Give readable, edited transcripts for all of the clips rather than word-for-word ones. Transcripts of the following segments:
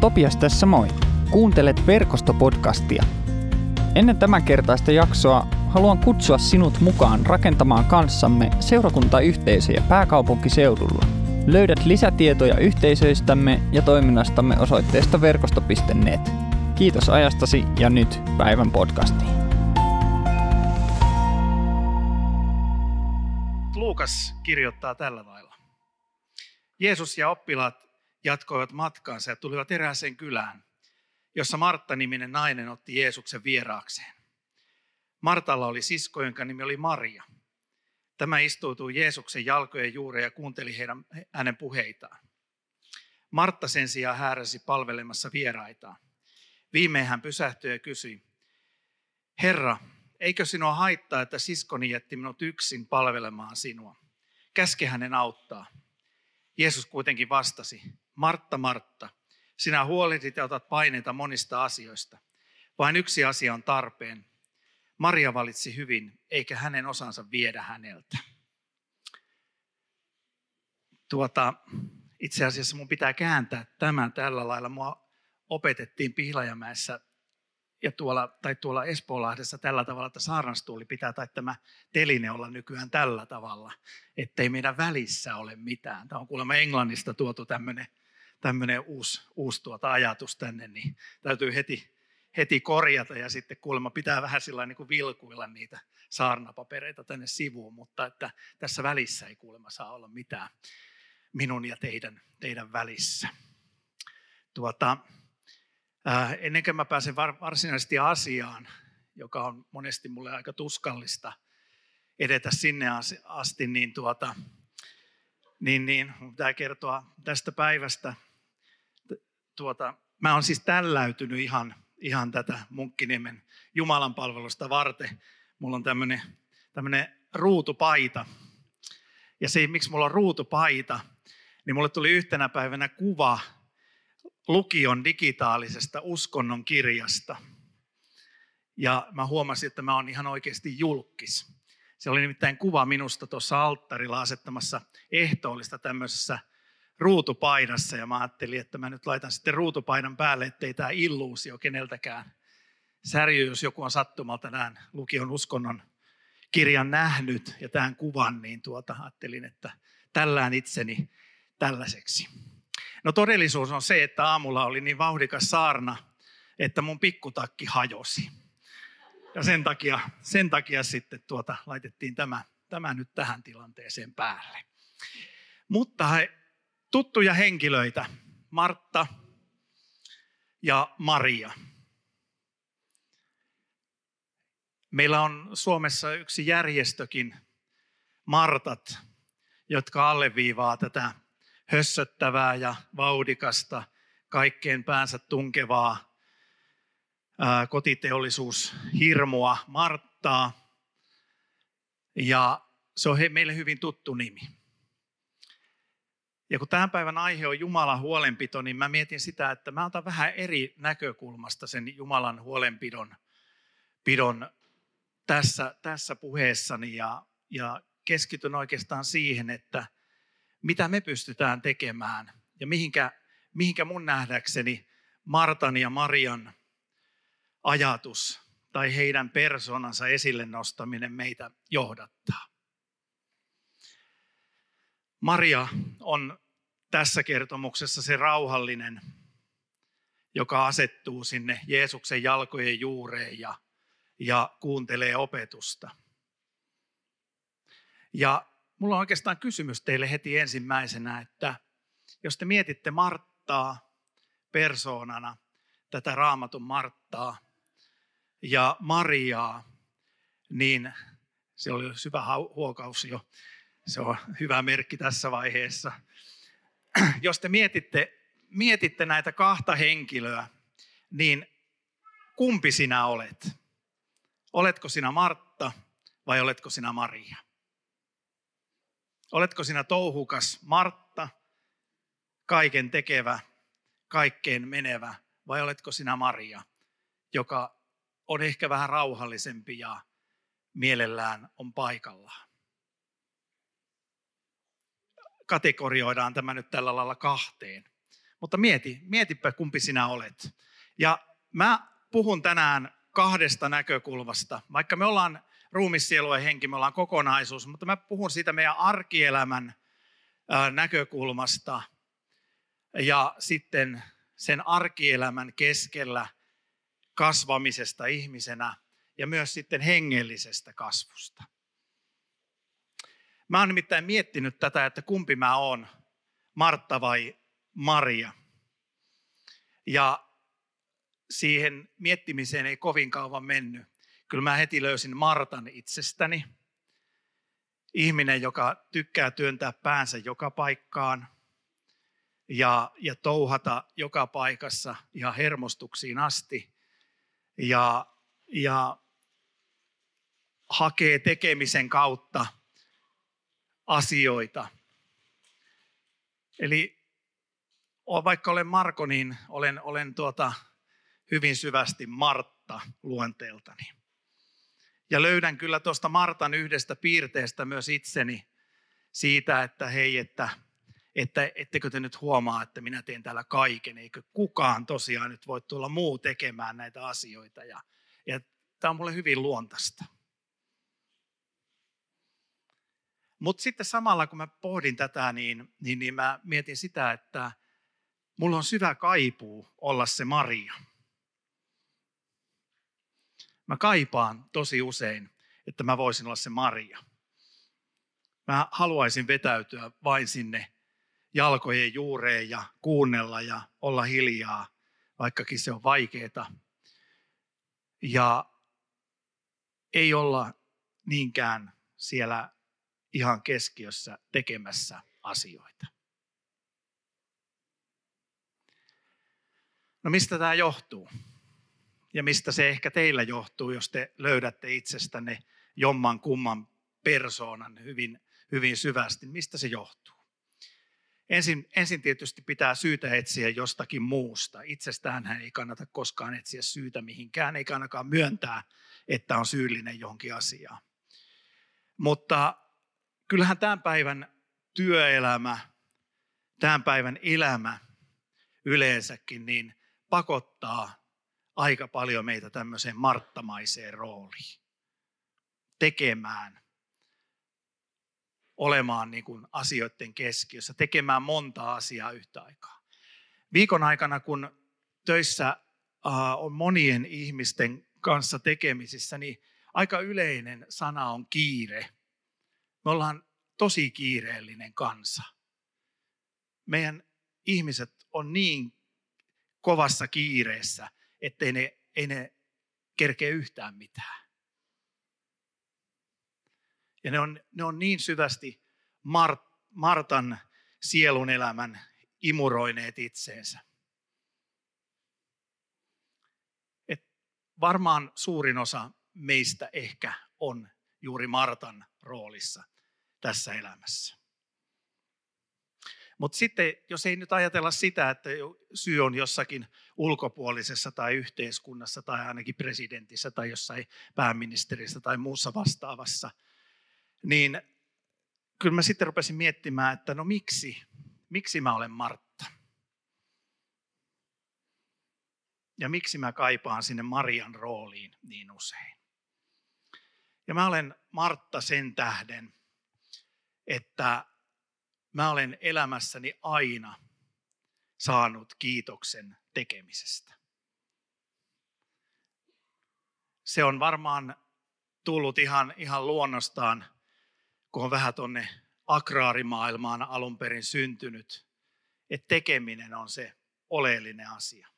Topias tässä moi. Kuuntelet verkostopodcastia. Ennen tämänkertaista jaksoa haluan kutsua sinut mukaan rakentamaan kanssamme seurakuntayhteisöjä pääkaupunkiseudulla. Löydät lisätietoja yhteisöistämme ja toiminnastamme osoitteesta verkosto.net. Kiitos ajastasi ja nyt päivän podcastiin. Luukas kirjoittaa tällä lailla. Jeesus ja oppilaat jatkoivat matkaansa ja tulivat erääseen kylään, jossa Martta-niminen nainen otti Jeesuksen vieraakseen. Martalla oli sisko, jonka nimi oli Maria. Tämä istuutui Jeesuksen jalkojen juureen ja kuunteli hänen puheitaan. Martta sen sijaan hääräsi palvelemassa vieraitaan. Viimein hän pysähtyi ja kysyi, Herra, eikö sinua haittaa, että siskoni jätti minut yksin palvelemaan sinua? Käske hänen auttaa. Jeesus kuitenkin vastasi, Martta, Martta, sinä huolehdit ja otat paineita monista asioista. Vain yksi asia on tarpeen. Maria valitsi hyvin, eikä hänen osansa viedä häneltä. Itse asiassa mun pitää kääntää tämä tällä lailla. Mua opetettiin Pihlajamäessä ja tuolla Espoonlahdessa tällä tavalla, että saarnastuoli pitää tai tämä teline olla nykyään tällä tavalla, ettei meidän välissä ole mitään. Tämä on kuulemma Englannista tuotu tämmöinen uusi ajatus tänne, niin täytyy heti korjata ja sitten kuulemma pitää vähän sillä niin kuin vilkuilla niitä saarnapapereita tänne sivuun, mutta että tässä välissä ei kuulemma saa olla mitään minun ja teidän välissä. Ennen kuin mä pääsen varsinaisesti asiaan, joka on monesti mulle aika tuskallista edetä sinne asti, niin mun pitää kertoa tästä päivästä. Mä oon siis tälläytynyt ihan tätä Munkkiniemen Jumalan palvelusta varten. Mulla on tämmönen ruutupaita. Ja se, miksi mulla on ruutupaita, niin mulle tuli yhtenä päivänä kuva lukion digitaalisesta uskonnon kirjasta. Ja mä huomasin, että mä oon ihan oikeasti julkkis. Se oli nimittäin kuva minusta tuossa alttarilla asettamassa ehtoollista tämmöisessä ruutupaidassa. Ja mä ajattelin, että mä nyt laitan sitten ruutupaidan päälle, ettei tämä illuusio keneltäkään särjy, jos joku on sattumalta tämän lukion uskonnon kirjan nähnyt ja tämän kuvan, niin ajattelin, että tällään itseni tällaiseksi. No todellisuus on se, että aamulla oli niin vauhdikas saarna, että mun pikkutakki hajosi. Ja sen takia sitten laitettiin tämä nyt tähän tilanteeseen päälle. Mutta tuttuja henkilöitä, Martta ja Maria. Meillä on Suomessa yksi järjestökin, Martat, jotka alleviivaa tätä hössöttävää ja vauhdikasta, kaikkeen päänsä tunkevaa kotiteollisuushirmua Marttaa. Ja se on meille hyvin tuttu nimi. Ja kun tämän päivän aihe on Jumalan huolenpito, niin mä mietin sitä, että mä otan vähän eri näkökulmasta sen Jumalan huolenpidon tässä puheessani ja keskityn oikeastaan siihen, että mitä me pystytään tekemään ja mihinkä mun nähdäkseni Martan ja Marian ajatus tai heidän persoonansa esille nostaminen meitä johdattaa. Maria on tässä kertomuksessa se rauhallinen, joka asettuu sinne Jeesuksen jalkojen juureen ja kuuntelee opetusta. Ja mulla on oikeastaan kysymys teille heti ensimmäisenä, että jos te mietitte Marttaa persoonana, tätä Raamatun Marttaa ja Mariaa, niin se oli syvä huokaus jo. Se on hyvä merkki tässä vaiheessa. Jos te mietitte näitä kahta henkilöä, niin kumpi sinä olet? Oletko sinä Martta vai oletko sinä Maria? Oletko sinä touhukas Martta, kaiken tekevä, kaikkeen menevä, vai oletko sinä Maria, joka on ehkä vähän rauhallisempi ja mielellään on paikallaan? Kategorioidaan tämä nyt tällä lailla kahteen. Mutta mietipä kumpi sinä olet. Ja mä puhun tänään kahdesta näkökulmasta. Vaikka me ollaan ruumis, sielu ja henki, me ollaan kokonaisuus, mutta mä puhun siitä meidän arkielämän näkökulmasta ja sitten sen arkielämän keskellä kasvamisesta ihmisenä ja myös sitten hengellisestä kasvusta. Mä oon nimittäin miettinyt tätä, että kumpi mä oon, Martta vai Maria. Ja siihen miettimiseen ei kovin kauan mennyt. Kyllä mä heti löysin Martan itsestäni. Ihminen, joka tykkää työntää päänsä joka paikkaan ja touhata joka paikassa ihan hermostuksiin asti. Ja hakee tekemisen kautta asioita. Eli vaikka olen Marko, niin olen hyvin syvästi Martta luonteeltani. Ja löydän kyllä tuosta Martan yhdestä piirteestä myös itseni siitä, että hei, että ettekö te nyt huomaa, että minä teen täällä kaiken. Eikö kukaan tosiaan nyt voi tulla muu tekemään näitä asioita. Ja tämä on mulle hyvin luontaista. Mutta sitten samalla kun mä pohdin tätä, niin mä mietin sitä, että mulla on syvä kaipuu olla se Maria. Mä kaipaan tosi usein, että mä voisin olla se Maria. Mä haluaisin vetäytyä vain sinne jalkojen juureen ja kuunnella ja olla hiljaa, vaikkakin se on vaikeeta. Ja ei olla niinkään siellä ihan keskiössä tekemässä asioita. No mistä tämä johtuu? Ja mistä se ehkä teillä johtuu, jos te löydätte itsestänne jomman kumman persoonan hyvin syvästi? Mistä se johtuu? Ensin tietysti pitää syytä etsiä jostakin muusta. Itsestäänhän ei kannata koskaan etsiä syytä mihinkään, eikä ainakaan myöntää, että on syyllinen johonkin asiaan. Mutta kyllähän tämän päivän työelämä, tämän päivän elämä yleensäkin niin pakottaa aika paljon meitä tämmöiseen marttamaiseen rooliin, tekemään, olemaan niin kuin asioiden keskiössä, tekemään monta asiaa yhtä aikaa. Viikon aikana, kun töissä on monien ihmisten kanssa tekemisissä, niin aika yleinen sana on kiire. Me ollaan tosi kiireellinen kansa. Meidän ihmiset on niin kovassa kiireessä, että ei ne kerkeä yhtään mitään. Ja ne on niin syvästi Martan sielun elämän imuroineet itseensä. Et varmaan suurin osa meistä ehkä on juuri Martan roolissa tässä elämässä. Mutta sitten, jos ei nyt ajatella sitä, että syy on jossakin ulkopuolisessa tai yhteiskunnassa tai ainakin presidentissä tai jossain pääministerissä tai muussa vastaavassa, niin kyllä mä sitten rupesin miettimään, että no miksi mä olen Martta? Ja miksi mä kaipaan sinne Marian rooliin niin usein? Ja mä olen Martta sen tähden, että mä olen elämässäni aina saanut kiitoksen tekemisestä. Se on varmaan tullut ihan luonnostaan, kun on vähän tuonne agraarimaailmaan alun perin syntynyt, että tekeminen on se oleellinen asia.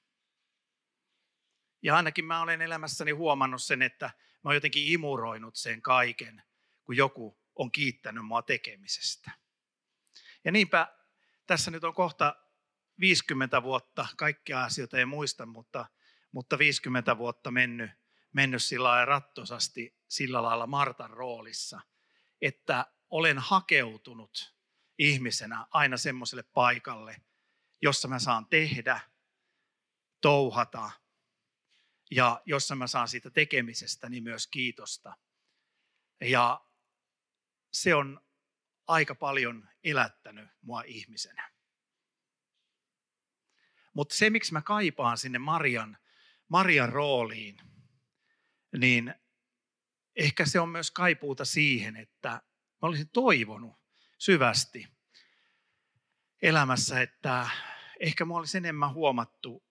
Ja ainakin mä olen elämässäni huomannut sen, että mä oon jotenkin imuroinut sen kaiken, kun joku on kiittänyt mua tekemisestä. Ja niinpä tässä nyt on kohta 50 vuotta, kaikkia asioita ei muista, mutta 50 vuotta mennyt sillä lailla rattosasti sillä lailla Martan roolissa, että olen hakeutunut ihmisenä aina semmoiselle paikalle, jossa mä saan tehdä, touhata ja jossa mä saan siitä tekemisestäni myös kiitosta. Ja se on aika paljon elättänyt mua ihmisenä. Mutta se, miksi mä kaipaan sinne Marian rooliin, niin ehkä se on myös kaipuuta siihen, että mä olisin toivonut syvästi elämässä, että ehkä mä olisin enemmän huomattu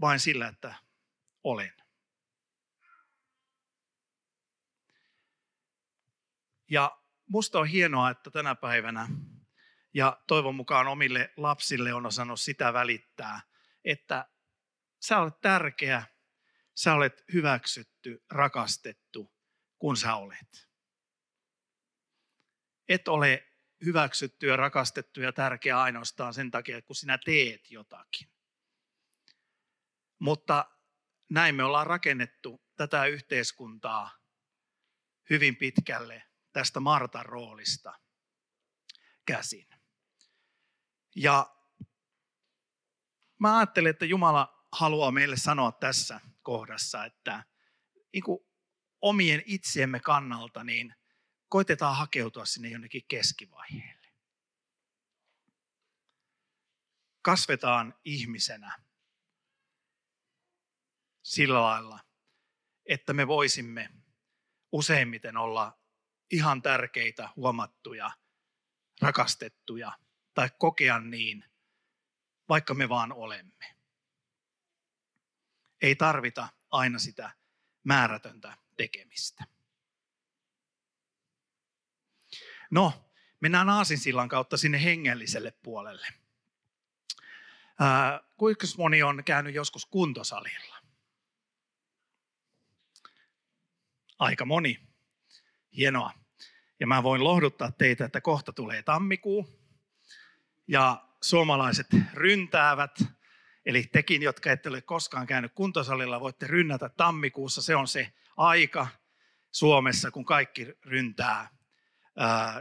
vain sillä, että olen. Ja musta on hienoa, että tänä päivänä ja toivon mukaan omille lapsille on osannut sitä välittää, että sä olet tärkeä, sä olet hyväksytty, rakastettu, kun sä olet. Et ole hyväksytty ja rakastettu ja tärkeä ainoastaan sen takia, kun sinä teet jotakin. Mutta näin me ollaan rakennettu tätä yhteiskuntaa hyvin pitkälle tästä Martan roolista käsin. Ja mä ajattelen, että Jumala haluaa meille sanoa tässä kohdassa, että niin kuin omien itsemme kannalta niin koitetaan hakeutua sinne jonnekin keskivaiheelle. Kasvetaan ihmisenä sillä lailla, että me voisimme useimmiten olla ihan tärkeitä, huomattuja, rakastettuja tai kokea niin, vaikka me vaan olemme. Ei tarvita aina sitä määrätöntä tekemistä. No, mennään Aasinsillan kautta sinne hengelliselle puolelle. Kuinka moni on käynyt joskus kuntosalilla? Aika moni. Hienoa. Ja mä voin lohduttaa teitä, että kohta tulee tammikuu. Ja suomalaiset ryntäävät. Eli tekin, jotka ette ole koskaan käynyt kuntosalilla, voitte rynnätä tammikuussa. Se on se aika Suomessa, kun kaikki ryntää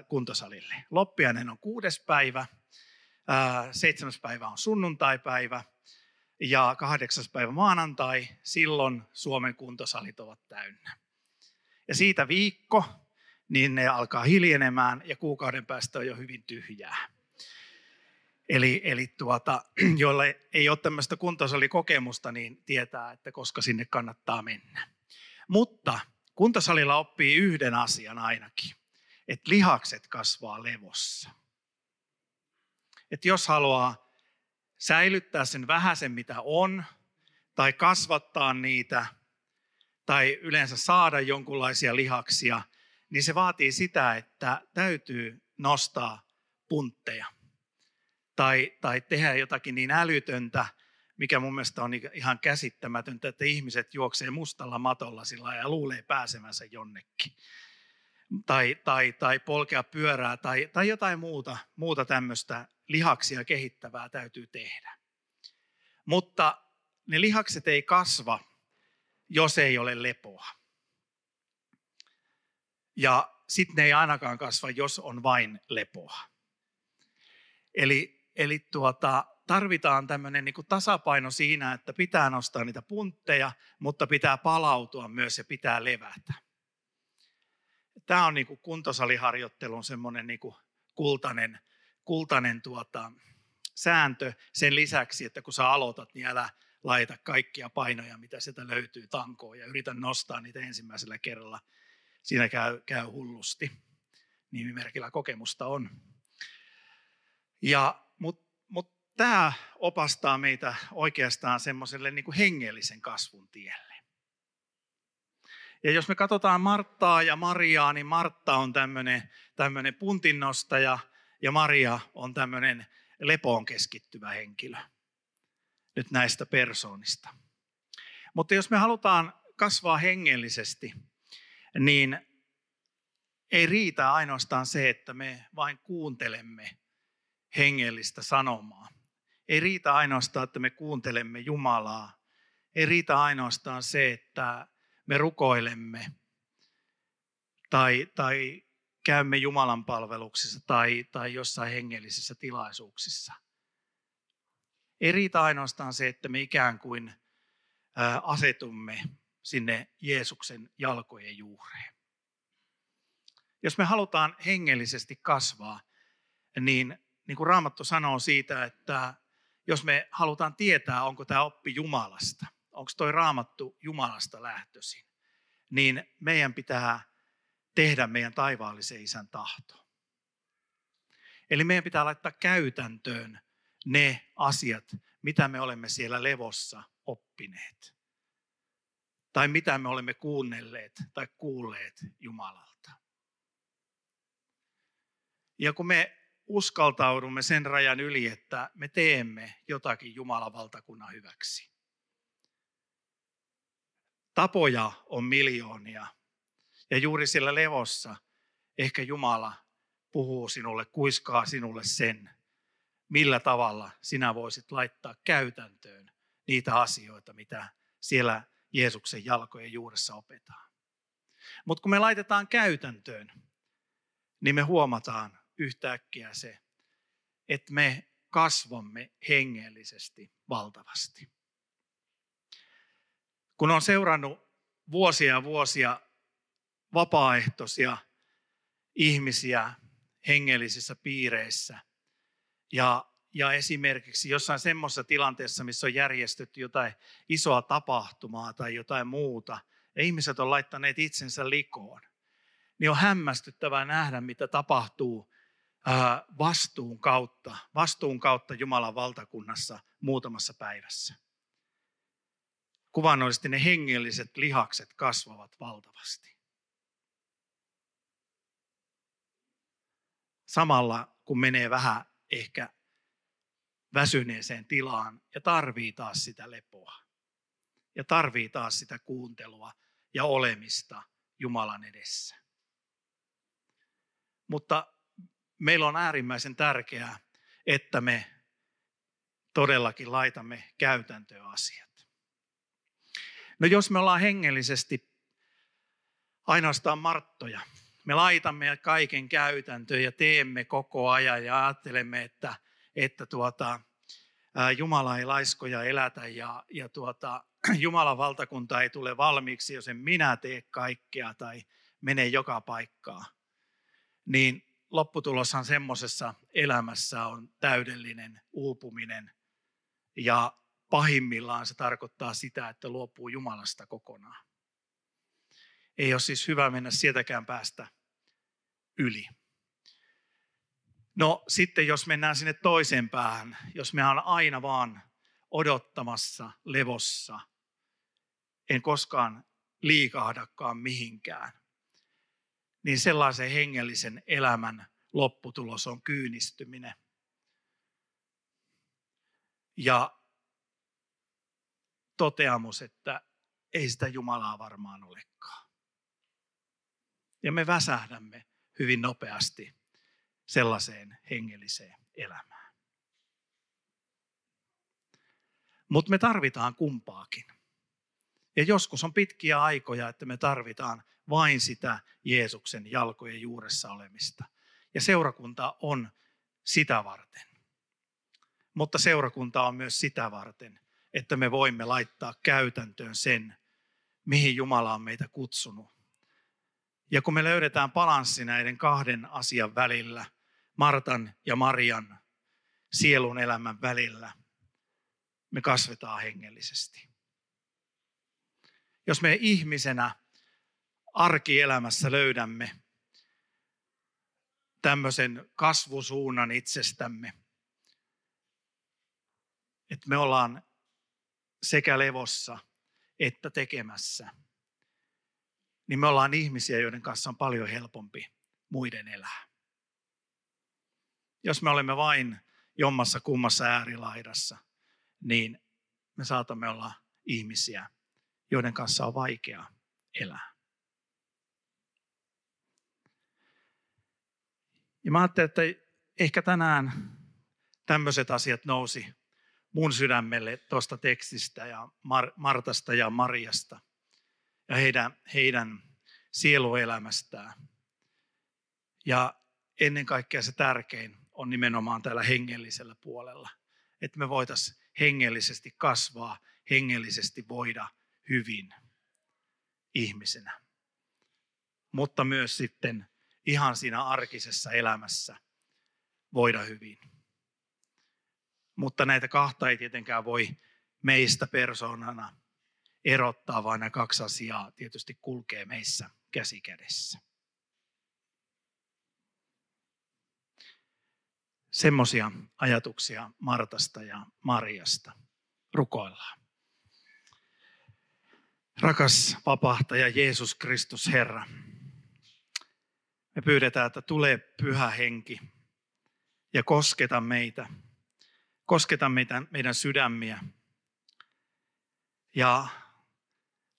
kuntosalille. Loppiainen on 6. päivä, 7. päivä on sunnuntaipäivä ja 8. päivä maanantai. Silloin Suomen kuntosalit ovat täynnä. Ja siitä viikko, niin ne alkaa hiljenemään ja kuukauden päästä on jo hyvin tyhjää. Eli jolle ei ole tämmöistä kuntosalikokemusta, niin tietää, että koska sinne kannattaa mennä. Mutta kuntosalilla oppii yhden asian ainakin, että lihakset kasvaa levossa. Että jos haluaa säilyttää sen vähäsen, mitä on, tai kasvattaa niitä, tai yleensä saada jonkunlaisia lihaksia, niin se vaatii sitä, että täytyy nostaa puntteja. Tai tehdä jotakin niin älytöntä, mikä mun mielestä on ihan käsittämätöntä, että ihmiset juoksee mustalla matolla sillä ja luulee pääsemänsä jonnekin. Tai polkea pyörää tai jotain muuta tämmöistä lihaksia kehittävää täytyy tehdä. Mutta ne lihakset ei kasva, jos ei ole lepoa. Ja sitten ne ei ainakaan kasva, jos on vain lepoa. Eli tarvitaan tämmöinen niin kuin tasapaino siinä, että pitää nostaa niitä puntteja, mutta pitää palautua myös ja pitää levätä. Tämä on niin kuin kuntosaliharjoittelun semmoinen niin kuin kultainen sääntö sen lisäksi, että kun sä aloitat, niin älä laita kaikkia painoja, mitä sieltä löytyy tankoon ja yritä nostaa niitä ensimmäisellä kerralla. Siinä käy hullusti. Nimimerkillä kokemusta on. Mutta tämä opastaa meitä oikeastaan semmoiselle niin kuin hengellisen kasvun tielle. Ja jos me katsotaan Marttaa ja Mariaa, niin Martta on tämmöinen puntinnostaja ja Maria on tämmöinen lepoon keskittyvä henkilö. Nyt näistä persoonista. Mutta jos me halutaan kasvaa hengellisesti, niin ei riitä ainoastaan se, että me vain kuuntelemme hengellistä sanomaa. Ei riitä ainoastaan, että me kuuntelemme Jumalaa. Ei riitä ainoastaan se, että me rukoilemme tai käymme Jumalan palveluksissa tai jossain hengellisissä tilaisuuksissa. Ei riitä ainoastaan se, että me ikään kuin asetumme sinne Jeesuksen jalkojen juureen. Jos me halutaan hengellisesti kasvaa, niin kuin Raamattu sanoo siitä, että jos me halutaan tietää, onko tämä oppi Jumalasta, onko toi Raamattu Jumalasta lähtöisin, niin meidän pitää tehdä meidän taivaallisen Isän tahto. Eli meidän pitää laittaa käytäntöön ne asiat, mitä me olemme siellä levossa oppineet. Tai mitä me olemme kuunnelleet tai kuulleet Jumalalta. Ja kun me uskaltaudumme sen rajan yli, että me teemme jotakin Jumalan valtakunnan hyväksi. Tapoja on miljoonia. Ja juuri siellä levossa ehkä Jumala puhuu sinulle, kuiskaa sinulle sen, millä tavalla sinä voisit laittaa käytäntöön niitä asioita, mitä siellä Jeesuksen jalkojen juuressa opetaan. Mutta kun me laitetaan käytäntöön, niin me huomataan yhtäkkiä se, että me kasvamme hengellisesti valtavasti. Kun on seurannut vuosia ja vuosia vapaaehtoisia ihmisiä hengellisissä piireissä ja esimerkiksi jossain semmoisessa tilanteessa, missä on järjestetty jotain isoa tapahtumaa tai jotain muuta ja ihmiset on laittaneet itsensä likoon, niin on hämmästyttävää nähdä, mitä tapahtuu vastuun kautta Jumalan valtakunnassa muutamassa päivässä. Kuvaannollisesti ne hengelliset lihakset kasvavat valtavasti. Samalla kun menee vähän ehkä väsyneeseen tilaan ja tarvii taas sitä lepoa ja tarvii taas sitä kuuntelua ja olemista Jumalan edessä. Mutta meillä on äärimmäisen tärkeää, että me todellakin laitamme käytäntöön asiat. No jos me ollaan hengellisesti ainoastaan Marttoja, me laitamme kaiken käytäntöön ja teemme koko ajan ja ajattelemme, että Jumala ei laiskoja elätä ja Jumalan valtakunta ei tule valmiiksi, jos en minä tee kaikkea tai mene joka paikkaan. Niin lopputuloshan semmoisessa elämässä on täydellinen uupuminen ja pahimmillaan se tarkoittaa sitä, että luopuu Jumalasta kokonaan. Ei ole siis hyvä mennä sieltäkään päästä yli. No sitten jos mennään sinne toiseen päähän, jos me ollaan aina vaan odottamassa levossa, en koskaan liikahdakaan mihinkään, niin sellaisen hengellisen elämän lopputulos on kyynistyminen. Ja toteamus, että ei sitä Jumalaa varmaan olekaan. Ja me väsähdämme hyvin nopeasti sellaiseen hengelliseen elämään. Mutta me tarvitaan kumpaakin. Ja joskus on pitkiä aikoja, että me tarvitaan vain sitä Jeesuksen jalkojen juuressa olemista. Ja seurakunta on sitä varten. Mutta seurakunta on myös sitä varten, että me voimme laittaa käytäntöön sen, mihin Jumala on meitä kutsunut. Ja kun me löydetään balanssi näiden kahden asian välillä, Martan ja Marian sielun elämän välillä, me kasvetaan hengellisesti. Jos me ihmisenä arkielämässä löydämme tämmöisen kasvusuunnan itsestämme, että me ollaan sekä levossa että tekemässä, niin me ollaan ihmisiä, joiden kanssa on paljon helpompi muiden elää. Jos me olemme vain jommassa kummassa äärilaidassa, niin me saatamme olla ihmisiä, joiden kanssa on vaikea elää. Ja mä ajattelin, että ehkä tänään tämmöiset asiat nousi mun sydämelle tuosta tekstistä ja Martasta ja Mariasta ja heidän sieluelämästään. Ja ennen kaikkea se tärkein on nimenomaan täällä hengellisellä puolella, että me voitaisiin hengellisesti kasvaa, hengellisesti voida hyvin ihmisenä. Mutta myös sitten ihan siinä arkisessa elämässä voida hyvin. Mutta näitä kahta ei tietenkään voi meistä persoonana erottaa, vaan nämä kaksi asiaa tietysti kulkee meissä käsi kädessä. Semmoisia ajatuksia Martasta ja Mariasta. Rukoillaan. Rakas vapahtaja Jeesus Kristus Herra, me pyydetään, että tule Pyhä Henki ja kosketa meitä. Kosketa meidän sydämiä ja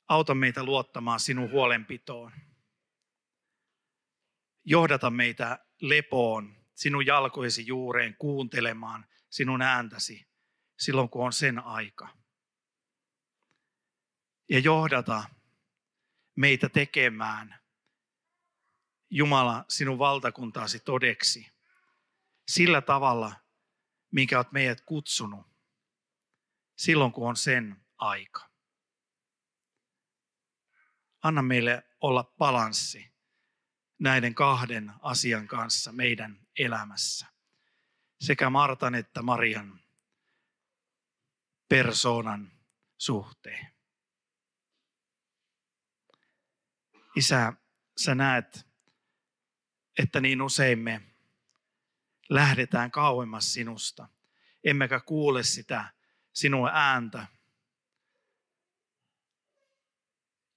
auta meitä luottamaan sinun huolenpitoon. Johdata meitä lepoon, sinun jalkojesi juureen, kuuntelemaan sinun ääntäsi silloin, kun on sen aika. Ja johdata meitä tekemään, Jumala, sinun valtakuntaasi todeksi sillä tavalla, minkä olet meidät kutsunut silloin, kun on sen aika. Anna meille olla balanssi näiden kahden asian kanssa meidän elämässä. Sekä Martan että Marian persoonan suhteen. Isä, sä näet, että niin usein me lähdetään kauemmas sinusta, emmekä kuule sitä sinun ääntä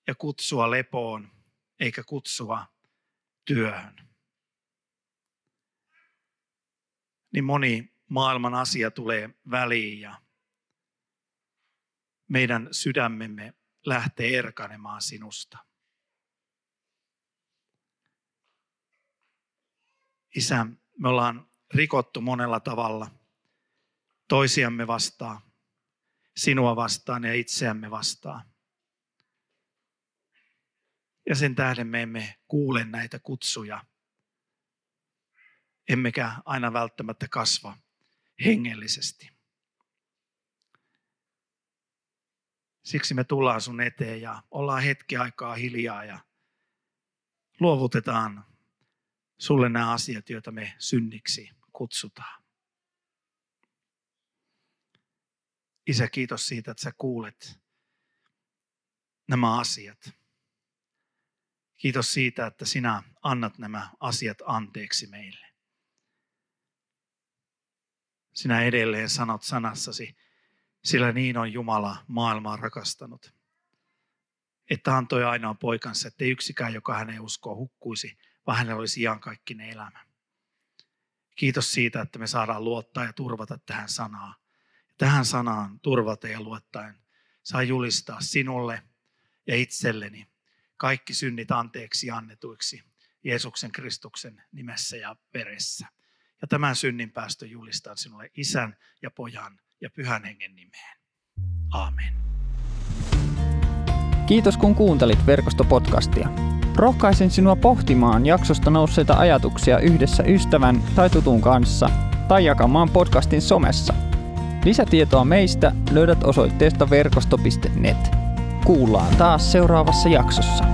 ja kutsua lepoon, eikä kutsua työhön. Niin moni maailman asia tulee väliin ja meidän sydämemme lähtee erkanemaan sinusta. Isä, me ollaan rikottu monella tavalla toisiamme vastaan, sinua vastaan ja itseämme vastaan. Ja sen tähden me emme kuule näitä kutsuja, emmekä aina välttämättä kasva hengellisesti. Siksi me tullaan sun eteen ja ollaan hetki aikaa hiljaa ja luovutetaan sulle nämä asiat, joita me synniksi kutsutaan. Isä, kiitos siitä, että sä kuulet nämä asiat. Kiitos siitä, että sinä annat nämä asiat anteeksi meille. Sinä edelleen sanot sanassasi, sillä niin on Jumala maailmaa rakastanut, että antoi ainoan poikansa, ettei yksikään, joka häneen uskoo, hukkuisi, vaan hänellä olisi iankaikkinen elämä. Kiitos siitä, että me saadaan luottaa ja turvata tähän sanaan. Tähän sanaan turvata ja luottaen saa julistaa sinulle ja itselleni kaikki synnit anteeksi annetuiksi Jeesuksen Kristuksen nimessä ja veressä. Ja tämän synnin päästö julistan sinulle Isän ja Pojan ja Pyhän Hengen nimeen. Aamen. Kiitos kun kuuntelit Verkosto-podcastia. Rohkaisen sinua pohtimaan jaksosta nousseita ajatuksia yhdessä ystävän tai tutun kanssa tai jakamaan podcastin somessa. Lisätietoa meistä löydät osoitteesta verkosto.net. Kuullaan taas seuraavassa jaksossa.